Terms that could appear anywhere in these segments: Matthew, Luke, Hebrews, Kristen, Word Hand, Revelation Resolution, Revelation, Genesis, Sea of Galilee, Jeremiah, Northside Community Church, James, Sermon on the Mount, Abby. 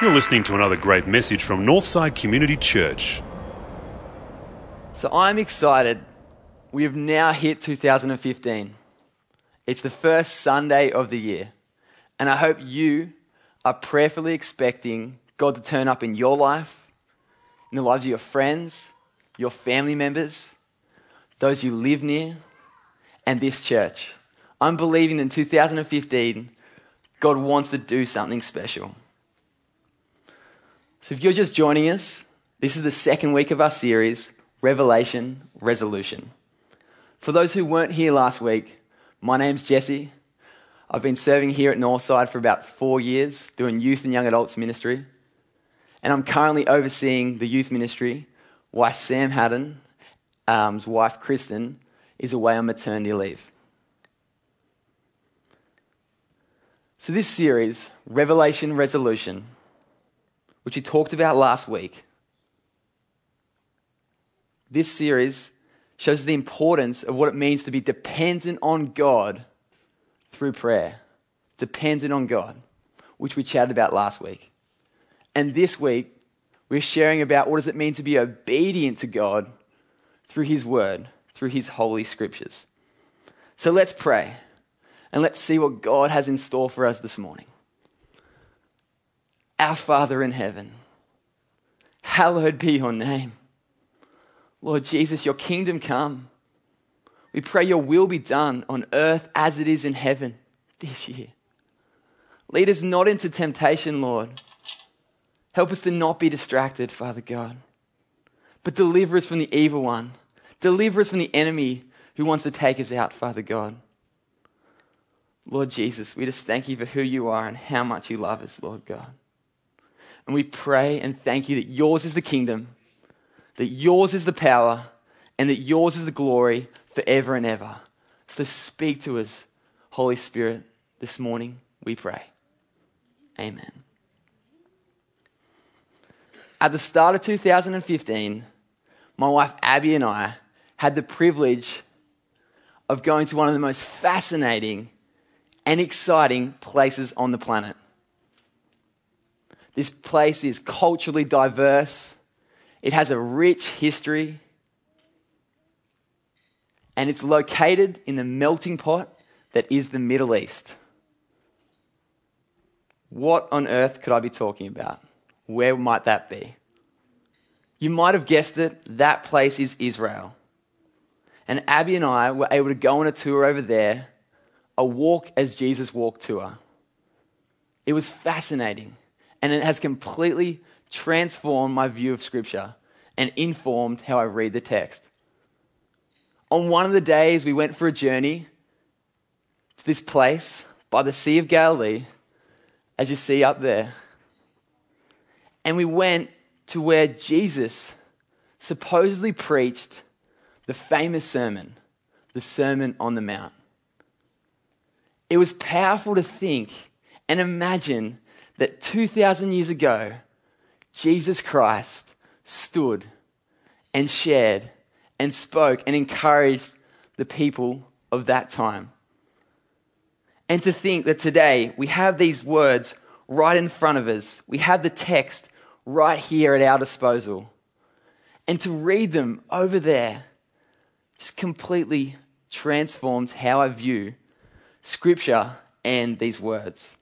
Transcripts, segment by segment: You're listening to another great message from Northside Community Church. So I'm excited. We have now hit 2015. It's the first Sunday of the year. And I hope you are prayerfully expecting God to turn up in your life, in the lives of your friends, your family members, those you live near, and this church. I'm believing in 2015, God wants to do something special. So if you're just joining us, this is the second week of our series, Revelation Resolution. For those who weren't here last week, my name's Jesse. I've been serving here at Northside for about 4 years, doing youth and young adults ministry. And I'm currently overseeing the youth ministry while Sam Haddon's wife, Kristen, is away on maternity leave. So this series, Revelation Resolution, which we talked about last week, this series shows the importance of what it means to be dependent on God through prayer. Dependent on God, which we chatted about last week. And this week, we're sharing about what does it mean to be obedient to God through His Word, through His Holy Scriptures. So let's pray and let's see what God has in store for us this morning. Our Father in heaven, hallowed be your name. Lord Jesus, your kingdom come. We pray your will be done on earth as it is in heaven this year. Lead us not into temptation, Lord. Help us to not be distracted, Father God. But deliver us from the evil one. Deliver us from the enemy who wants to take us out, Father God. Lord Jesus, we just thank you for who you are and how much you love us, Lord God. And we pray and thank you that yours is the kingdom, that yours is the power, and that yours is the glory forever and ever. So speak to us, Holy Spirit, this morning, we pray. Amen. At the start of 2015, my wife Abby and I had the privilege of going to one of the most fascinating and exciting places on the planet. This place is culturally diverse. It has a rich history, and it's located in the melting pot that is the Middle East. What on earth could I be talking about? Where might that be? You might have guessed it, that place is Israel. And Abby and I were able to go on a tour over there, a walk as Jesus walked tour. It was fascinating, and it has completely transformed my view of Scripture and informed how I read the text. On one of the days, we went for a journey to this place by the Sea of Galilee, as you see up there. And we went to where Jesus supposedly preached the famous sermon, the Sermon on the Mount. It was powerful to think and imagine that 2,000 years ago, Jesus Christ stood and shared and spoke and encouraged the people of that time. And to think that today we have these words right in front of us. We have the text right here at our disposal. And to read them over there just completely transformed how I view Scripture and these words.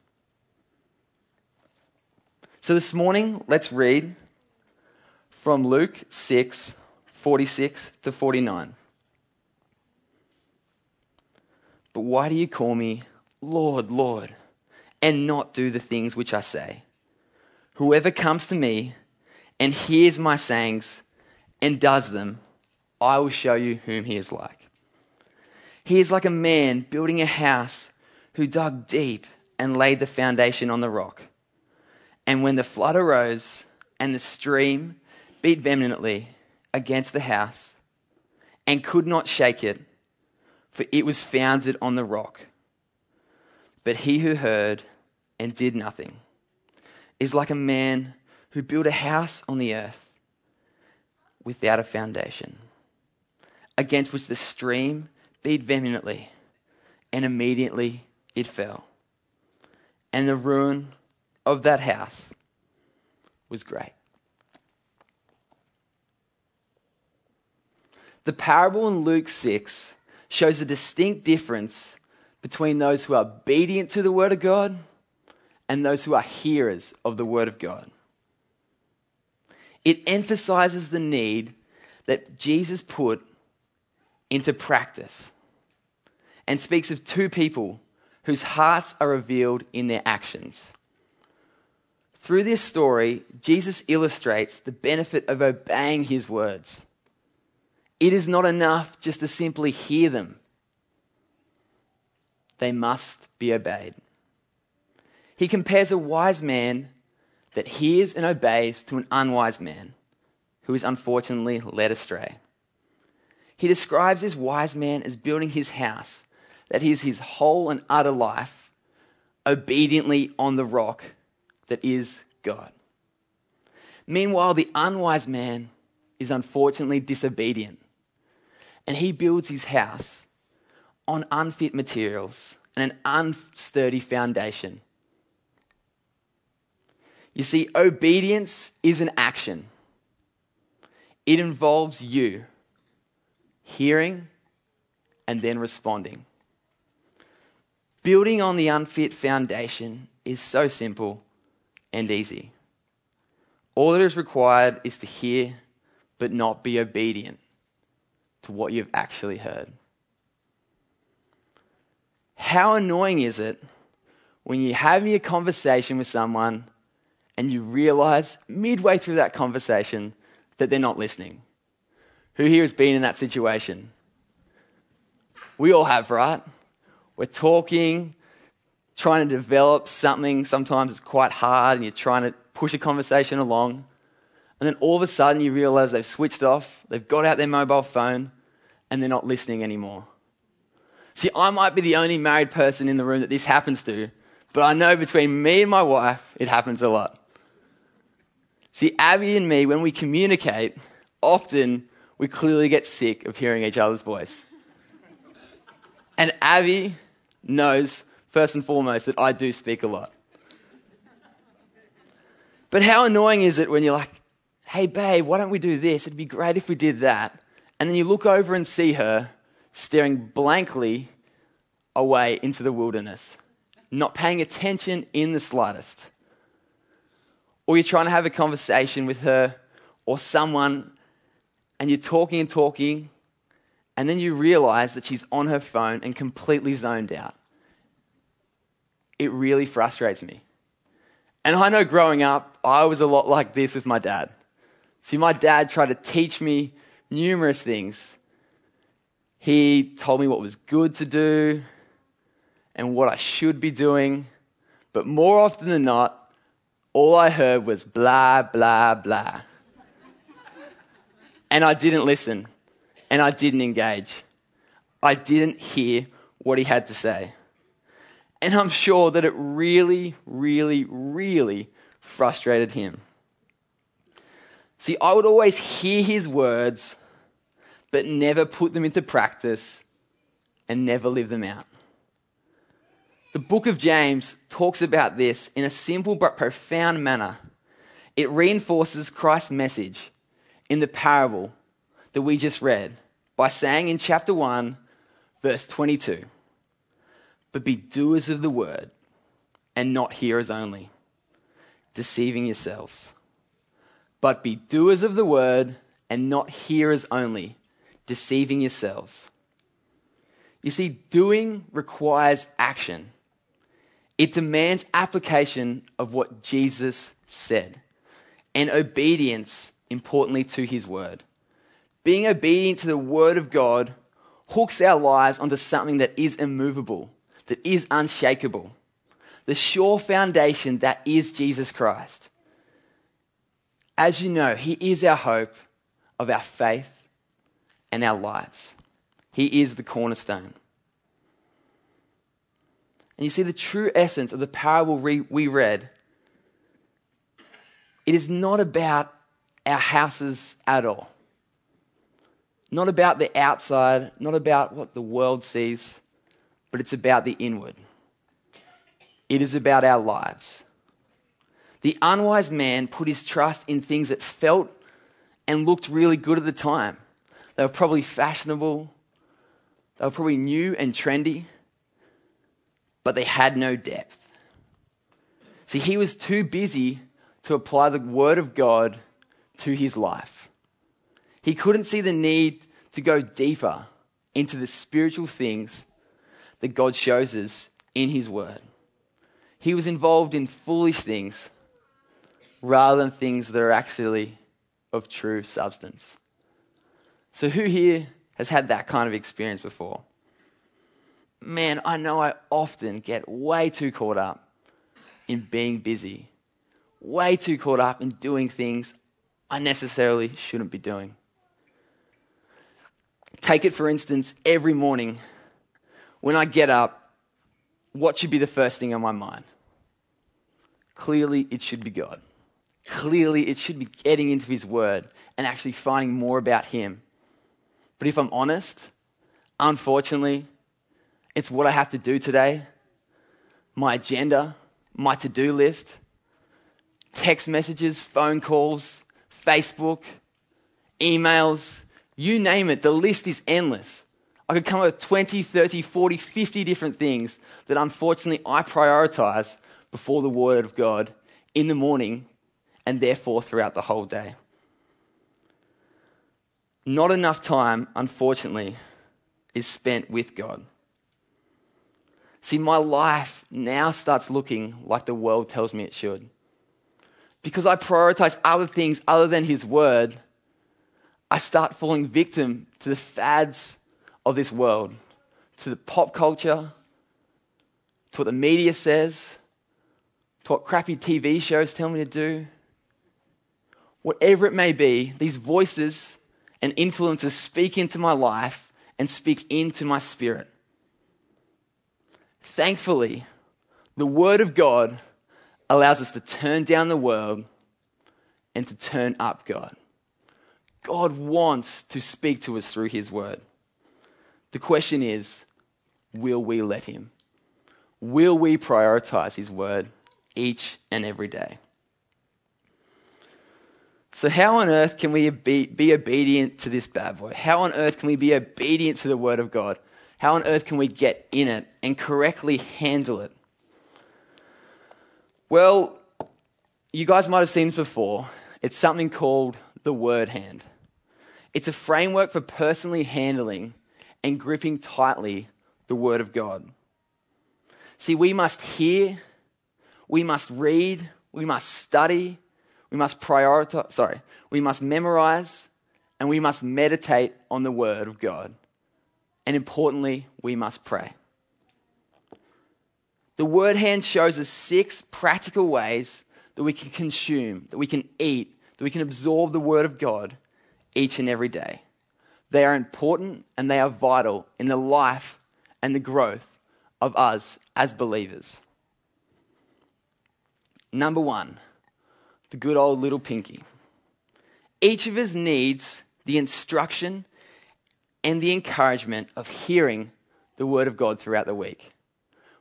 So this morning, let's read from Luke 6, 46 to 49. But why do you call me Lord, Lord, and not do the things which I say? Whoever comes to me and hears my sayings and does them, I will show you whom he is like. He is like a man building a house who dug deep and laid the foundation on the rock. And when the flood arose and the stream beat vehemently against the house and could not shake it, for it was founded on the rock. But he who heard and did nothing is like a man who built a house on the earth without a foundation, against which the stream beat vehemently and immediately it fell. And the ruin of that house was great. The parable in Luke 6 shows a distinct difference between those who are obedient to the word of God and those who are hearers of the word of God. It emphasizes the need that Jesus put into practice and speaks of two people whose hearts are revealed in their actions. Through this story, Jesus illustrates the benefit of obeying his words. It is not enough just to simply hear them. They must be obeyed. He compares a wise man that hears and obeys to an unwise man who is unfortunately led astray. He describes this wise man as building his house, that is his whole and utter life, obediently on the rock that is God. Meanwhile, the unwise man is unfortunately disobedient, and he builds his house on unfit materials and an unsturdy foundation. You see, obedience is an action. It involves you hearing and then responding. Building on the unfit foundation is so simple and easy. All that is required is to hear but not be obedient to what you've actually heard. How annoying is it when you're having a conversation with someone and you realize midway through that conversation that they're not listening? Who here has been in that situation? We all have, right? We're talking, trying to develop something. Sometimes it's quite hard and you're trying to push a conversation along. And then all of a sudden you realize they've switched off, they've got out their mobile phone, and they're not listening anymore. See, I might be the only married person in the room that this happens to, but I know between me and my wife, it happens a lot. See, Abby and me, when we communicate, often we clearly get sick of hearing each other's voice. And Abby knows, first and foremost, that I do speak a lot. But how annoying is it when you're like, hey, babe, why don't we do this? It'd be great if we did that. And then you look over and see her staring blankly away into the wilderness, not paying attention in the slightest. Or you're trying to have a conversation with her or someone, and you're talking, and then you realize that she's on her phone and completely zoned out. It really frustrates me. And I know growing up, I was a lot like this with my dad. See, my dad tried to teach me numerous things. He told me what was good to do and what I should be doing. But more often than not, all I heard was blah, blah, blah. And I didn't listen. And I didn't engage. I didn't hear what he had to say. And I'm sure that it really, really, really frustrated him. See, I would always hear his words, but never put them into practice and never live them out. The book of James talks about this in a simple but profound manner. It reinforces Christ's message in the parable that we just read by saying in chapter 1, verse 22, "But be doers of the word and not hearers only, deceiving yourselves." But be doers of the word and not hearers only, deceiving yourselves. You see, doing requires action. It demands application of what Jesus said and obedience, importantly, to his word. Being obedient to the word of God hooks our lives onto something that is immovable, that is unshakable, the sure foundation that is Jesus Christ. As you know, he is our hope of our faith and our lives. He is the cornerstone. And you see, the true essence of the parable we read, it is not about our houses at all. Not about the outside, not about what the world sees, but it's about the inward, It is about our lives. The unwise man put his trust in things that felt and looked really good at the time. They were probably fashionable. They were probably new and trendy. But they had no depth. See, he was too busy to apply the word of God to his life. He couldn't see the need to go deeper into the spiritual things that God shows us in his word. He was involved in foolish things rather than things that are actually of true substance. So who here has had that kind of experience before? Man, I know I often get way too caught up in being busy, way too caught up in doing things I necessarily shouldn't be doing. Take it, for instance, every morning when I get up, what should be the first thing on my mind? Clearly, it should be God. Clearly, it should be getting into his word and actually finding more about him. But if I'm honest, unfortunately, it's what I have to do today, my agenda, my to-do list, text messages, phone calls, Facebook, emails, you name it. The list is endless. I could come up with 20, 30, 40, 50 different things that unfortunately I prioritize before the Word of God in the morning and therefore throughout the whole day. Not enough time, unfortunately, is spent with God. See, my life now starts looking like the world tells me it should. Because I prioritize other things other than his word, I start falling victim to the fads of this world, to the pop culture, to what the media says, to what crappy TV shows tell me to do. Whatever it may be, these voices and influences speak into my life and speak into my spirit. Thankfully, the Word of God allows us to turn down the world and to turn up God. God wants to speak to us through his word. The question is, will we let him? Will we prioritize his word each and every day? So how on earth can we be obedient to this bad boy? How on earth can we be obedient to the word of God? How on earth can we get in it and correctly handle it? Well, you guys might have seen this before. It's something called the Word Hand. It's a framework for personally handling and gripping tightly the Word of God. See, we must hear, we must read, we must study, we must prioritize, we must memorize, and we must meditate on the Word of God. And importantly, we must pray. The Word Hand shows us 6 practical ways that we can consume, that we can eat, that we can absorb the Word of God each and every day. They are important and they are vital in the life and the growth of us as believers. Number 1, the good old little pinky. Each of us needs the instruction and the encouragement of hearing the Word of God throughout the week.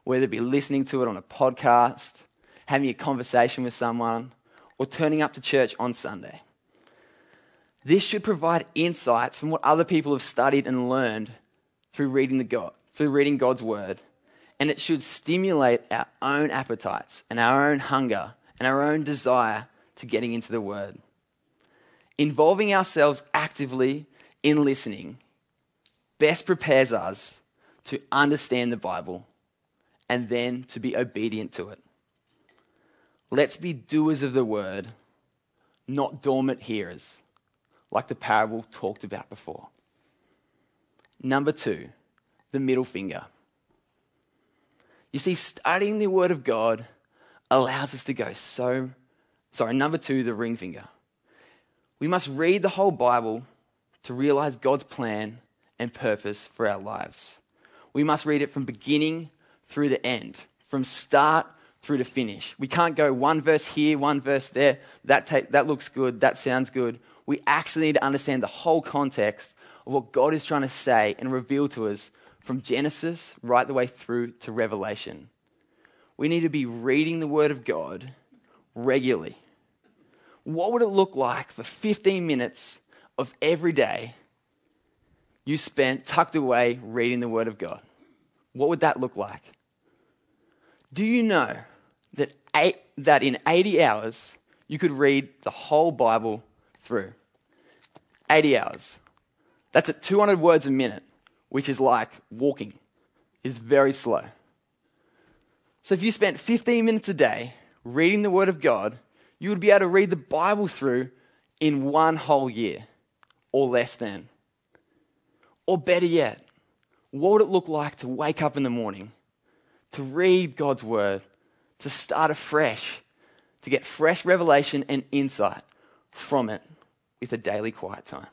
Whether it be listening to it on a podcast, having a conversation with someone, or turning up to church on Sunday. This should provide insights from what other people have studied and learned through reading God's Word. And it should stimulate our own appetites and our own hunger and our own desire to getting into the Word. Involving ourselves actively in listening best prepares us to understand the Bible and then to be obedient to it. Let's be doers of the word, not dormant hearers, like the parable talked about before. Number 2, the middle finger. You see, studying the word of God allows us to go number 2, the ring finger. We must read the whole Bible to realize God's plan and purpose for our lives. We must read it from beginning through to end, from start through to finish. We can't go one verse here, one verse there, that looks good, that sounds good. We actually need to understand the whole context of what God is trying to say and reveal to us from Genesis right the way through to Revelation. we need to be reading the Word of God regularly. What would it look like for 15 minutes of every day you spent tucked away reading the Word of God? What would that look like? Do you know that in 80 hours you could read the whole Bible through? 80 hours. That's at 200 words a minute, which is like walking. It's very slow. So if you spent 15 minutes a day reading the Word of God, you would be able to read the Bible through in one whole year or less than. Or better yet, what would it look like to wake up in the morning, to read God's Word, to start afresh, to get fresh revelation and insight from it with a daily quiet time?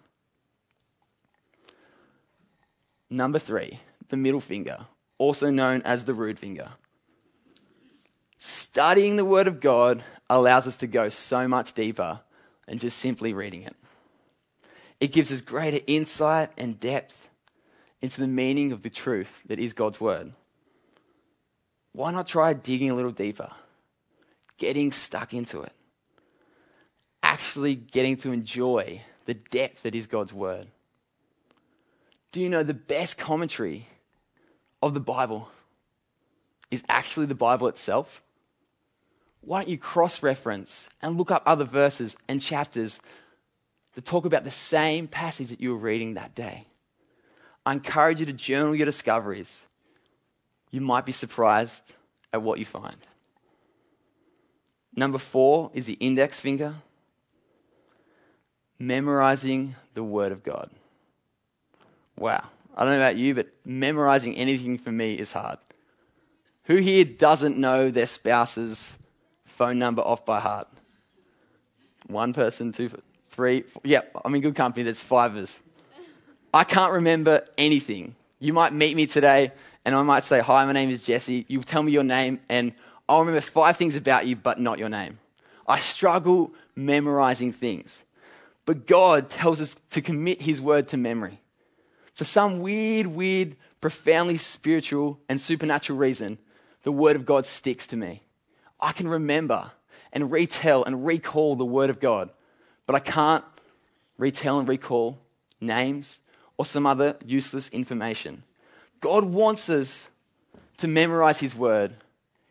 Number 3, the middle finger, also known as the rude finger. Studying the Word of God allows us to go so much deeper than just simply reading it. It gives us greater insight and depth into the meaning of the truth that is God's Word. Why not try digging a little deeper, getting stuck into it, actually getting to enjoy the depth that is God's Word? Do you know the best commentary of the Bible is actually the Bible itself? Why don't you cross-reference and look up other verses and chapters that talk about the same passage that you were reading that day? I encourage you to journal your discoveries. You might be surprised at what you find. Number 4 is the index finger. Memorizing the Word of God. Wow, I don't know about you, but memorizing anything for me is hard. Who here doesn't know their spouse's phone number off by heart? One person, two, three, four. Yeah, I'm in good company. There's 5 of us. I can't remember anything. You might meet me today and I might say, "Hi, my name is Jesse." You tell me your name and I'll remember 5 things about you, but not your name. I struggle memorizing things. But God tells us to commit His Word to memory. For some weird, profoundly spiritual and supernatural reason, the Word of God sticks to me. I can remember and retell and recall the Word of God, but I can't retell and recall names or some other useless information. God wants us to memorize His Word.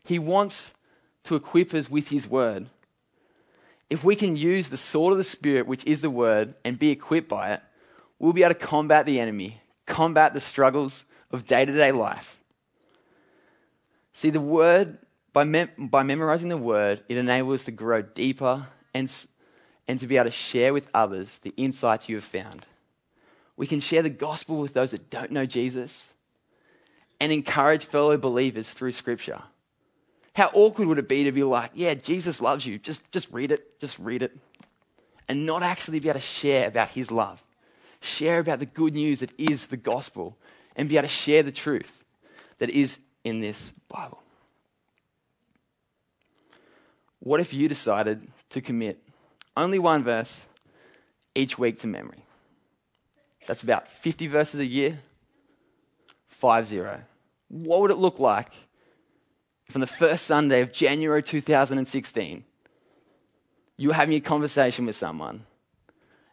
He wants to equip us with His Word. If we can use the sword of the Spirit, which is the Word, and be equipped by it, we'll be able to combat the enemy, combat the struggles of day-to-day life. See, the Word, by memorizing the Word, it enables us to grow deeper and to be able to share with others the insights you have found. We can share the gospel with those that don't know Jesus and encourage fellow believers through Scripture. How awkward would it be to be like, "Yeah, Jesus loves you, just read it, and not actually be able to share about His love, share about the good news that is the gospel, and be able to share the truth that is in this Bible. What if you decided to commit only one verse each week to memory? That's about 50 verses a year, 50. What would it look like from the first Sunday of January 2016? You were having a conversation with someone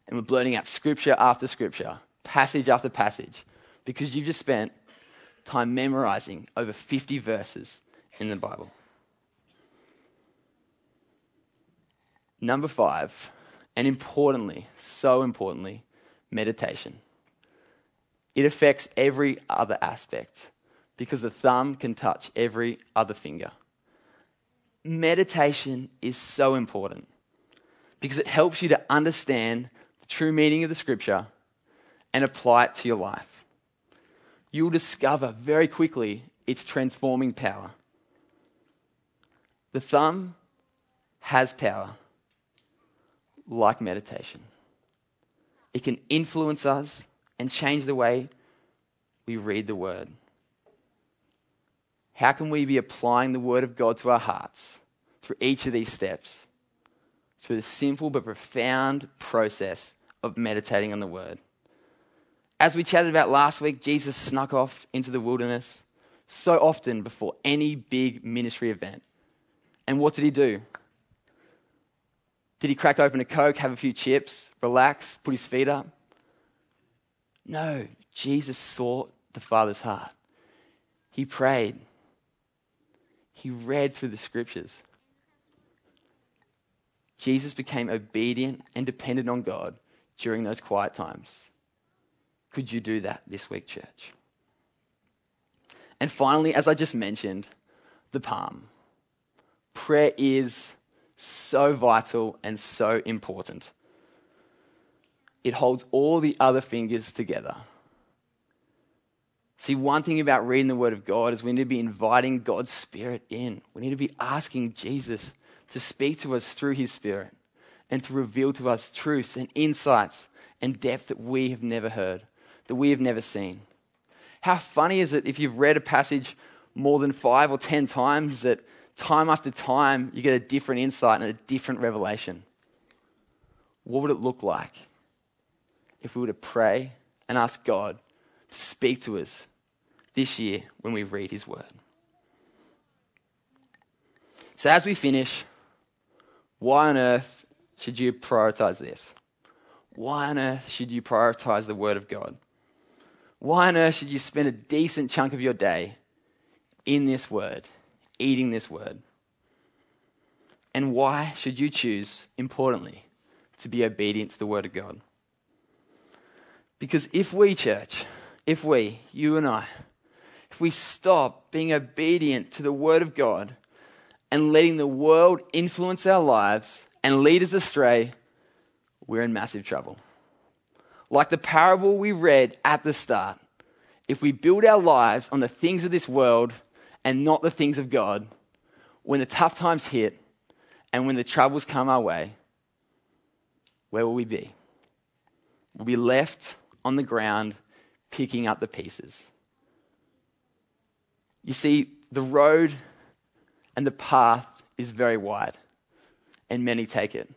and we're blurting out scripture after scripture, passage after passage, because you've just spent time memorizing over 50 verses in the Bible. Number 5, and importantly, so importantly, meditation. It affects every other aspect because the thumb can touch every other finger. Meditation is so important because it helps you to understand the true meaning of the Scripture and apply it to your life. You'll discover very quickly its transforming power. The thumb has power, like meditation. It can influence us and change the way we read the Word. How can we be applying the Word of God to our hearts through each of these steps? Through the simple but profound process of meditating on the Word. As we chatted about last week, Jesus snuck off into the wilderness so often before any big ministry event. And what did he do? Did he crack open a Coke, have a few chips, relax, put his feet up? No, Jesus sought the Father's heart. He prayed. He read through the scriptures. Jesus became obedient and dependent on God during those quiet times. Could you do that this week, church? And finally, as I just mentioned, the palm. Prayer is so vital and so important. It holds all the other fingers together. See, one thing about reading the Word of God is we need to be inviting God's Spirit in. We need to be asking Jesus to speak to us through His Spirit and to reveal to us truths and insights and depth that we have never heard, that we have never seen. How funny is it if you've read a passage more than 5 or 10 times that time after time you get a different insight and a different revelation? What would it look like if we were to pray and ask God to speak to us this year when we read His Word? So as we finish, why on earth should you prioritize this? Why on earth should you prioritize the Word of God? Why on earth should you spend a decent chunk of your day in this Word, eating this Word? And why should you choose, importantly, to be obedient to the Word of God? Because if we, church, if we, you and I, if we stop being obedient to the Word of God and letting the world influence our lives and lead us astray, we're in massive trouble. Like the parable we read at the start, if we build our lives on the things of this world and not the things of God, when the tough times hit and when the troubles come our way, where will we be? We'll be left on the ground picking up the pieces. You see, the road and the path is very wide, and many take it.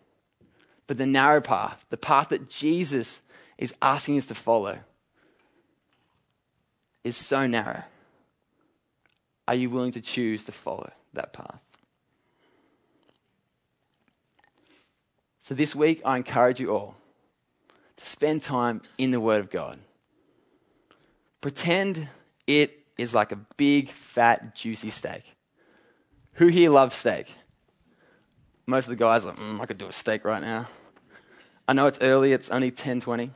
But the narrow path, the path that Jesus is asking us to follow, is so narrow. Are you willing to choose to follow that path? So this week, I encourage you all to spend time in the Word of God. Pretend it is like a big, fat, juicy steak. Who here loves steak? Most of the guys are like, I could do a steak right now. I know it's early, it's only 10:20,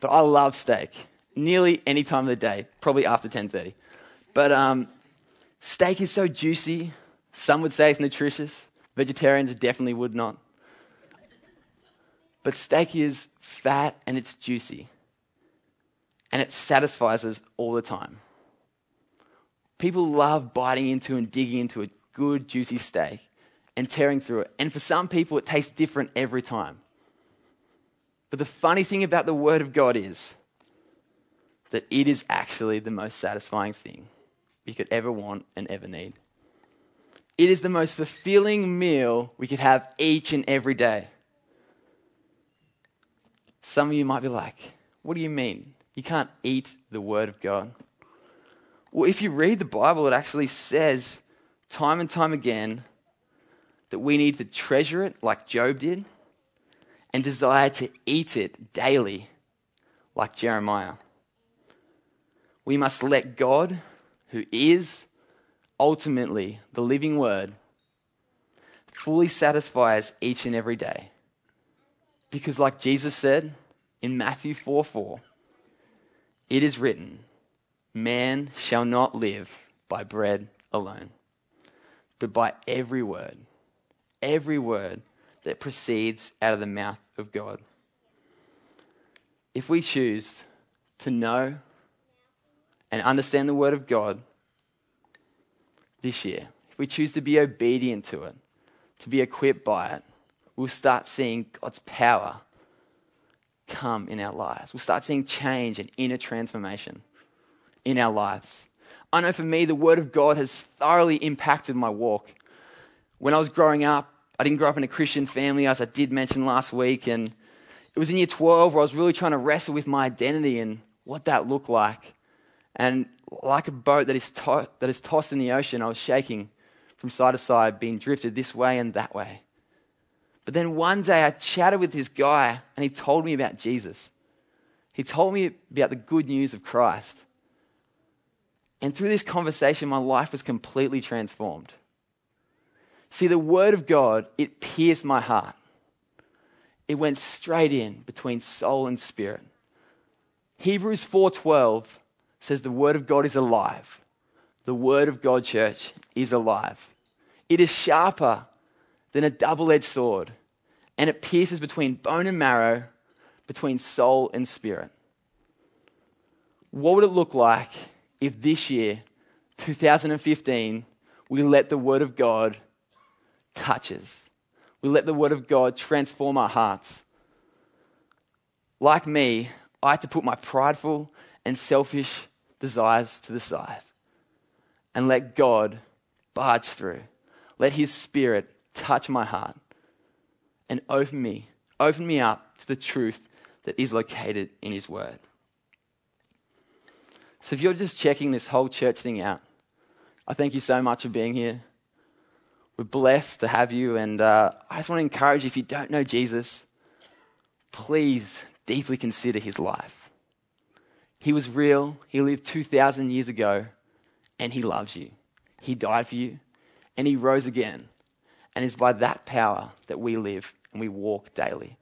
but I love steak nearly any time of the day, probably after 10:30. But steak is so juicy. Some would say it's nutritious. Vegetarians definitely would not. But steak is fat and it's juicy. And it satisfies us all the time. People love biting into and digging into a good juicy steak and tearing through it. And for some people, it tastes different every time. But the funny thing about the Word of God is that it is actually the most satisfying thing we could ever want and ever need. It is the most fulfilling meal we could have each and every day. Some of you might be like, what do you mean? You can't eat the Word of God. Well, if you read the Bible, it actually says time and time again that we need to treasure it like Job did and desire to eat it daily like Jeremiah. We must let God, who is ultimately the living Word, fully satisfy us each and every day. Because like Jesus said in Matthew 4:4, it is written, man shall not live by bread alone, but by every word that proceeds out of the mouth of God. If we choose to know and understand the Word of God this year, if we choose to be obedient to it, to be equipped by it, we'll start seeing God's power come in our lives. We'll start seeing change and inner transformation in our lives. I know for me, the Word of God has thoroughly impacted my walk. When I was growing up, I didn't grow up in a Christian family, as I did mention last week, and it was in year 12 where I was really trying to wrestle with my identity and what that looked like. And like a boat that is tossed in the ocean, I was shaking from side to side, being drifted this way and that way. But then one day I chatted with this guy and he told me about Jesus. He told me about the good news of Christ. And through this conversation, my life was completely transformed. See, the Word of God, it pierced my heart. It went straight in between soul and spirit. Hebrews 4:12 says the Word of God is alive. The Word of God, church, is alive. It is sharper than a double-edged sword, and it pierces between bone and marrow, between soul and spirit. What would it look like if this year, 2015, we let the Word of God touch us? We let the Word of God transform our hearts. Like me, I had to put my prideful and selfish desires to the side and let God barge through. Let His Spirit touch my heart and open me up to the truth that is located in His Word. So if you're just checking this whole church thing out, I thank you so much for being here. We're blessed to have you, and I just want to encourage you, if you don't know Jesus, please deeply consider His life. He was real, He lived 2,000 years ago, and He loves you. He died for you, and He rose again. And it's by that power that we live and we walk daily.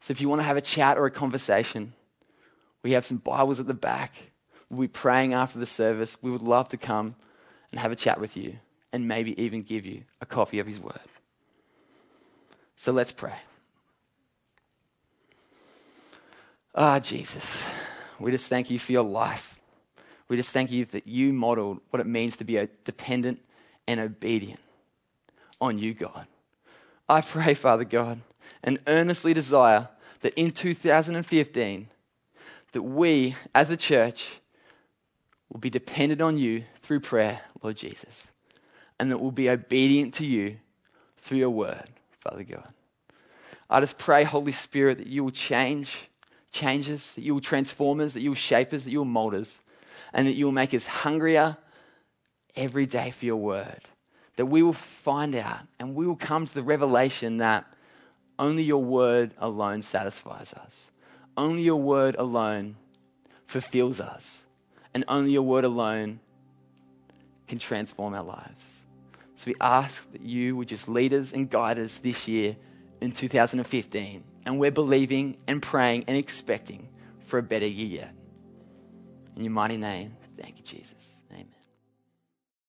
So if you want to have a chat or a conversation, we have some Bibles at the back. We'll be praying after the service. We would love to come and have a chat with you and maybe even give you a copy of His Word. So let's pray. Jesus, we just thank You for Your life. We just thank You that You modeled what it means to be dependent and obedient on You, God. I pray, Father God, and earnestly desire that in 2015, that we as a church will be dependent on You through prayer, Lord Jesus, and that we'll be obedient to You through Your Word, Father God. I just pray, Holy Spirit, that You will change us, that You will transform us, that You will shape us, that You will mold us, and that You will make us hungrier every day for Your Word. That we will find out and we will come to the revelation that only Your Word alone satisfies us. Only Your Word alone fulfills us. And only Your Word alone can transform our lives. So we ask that You would just lead us and guide us this year in 2015. And we're believing and praying and expecting for a better year yet. In Your mighty name, thank You, Jesus.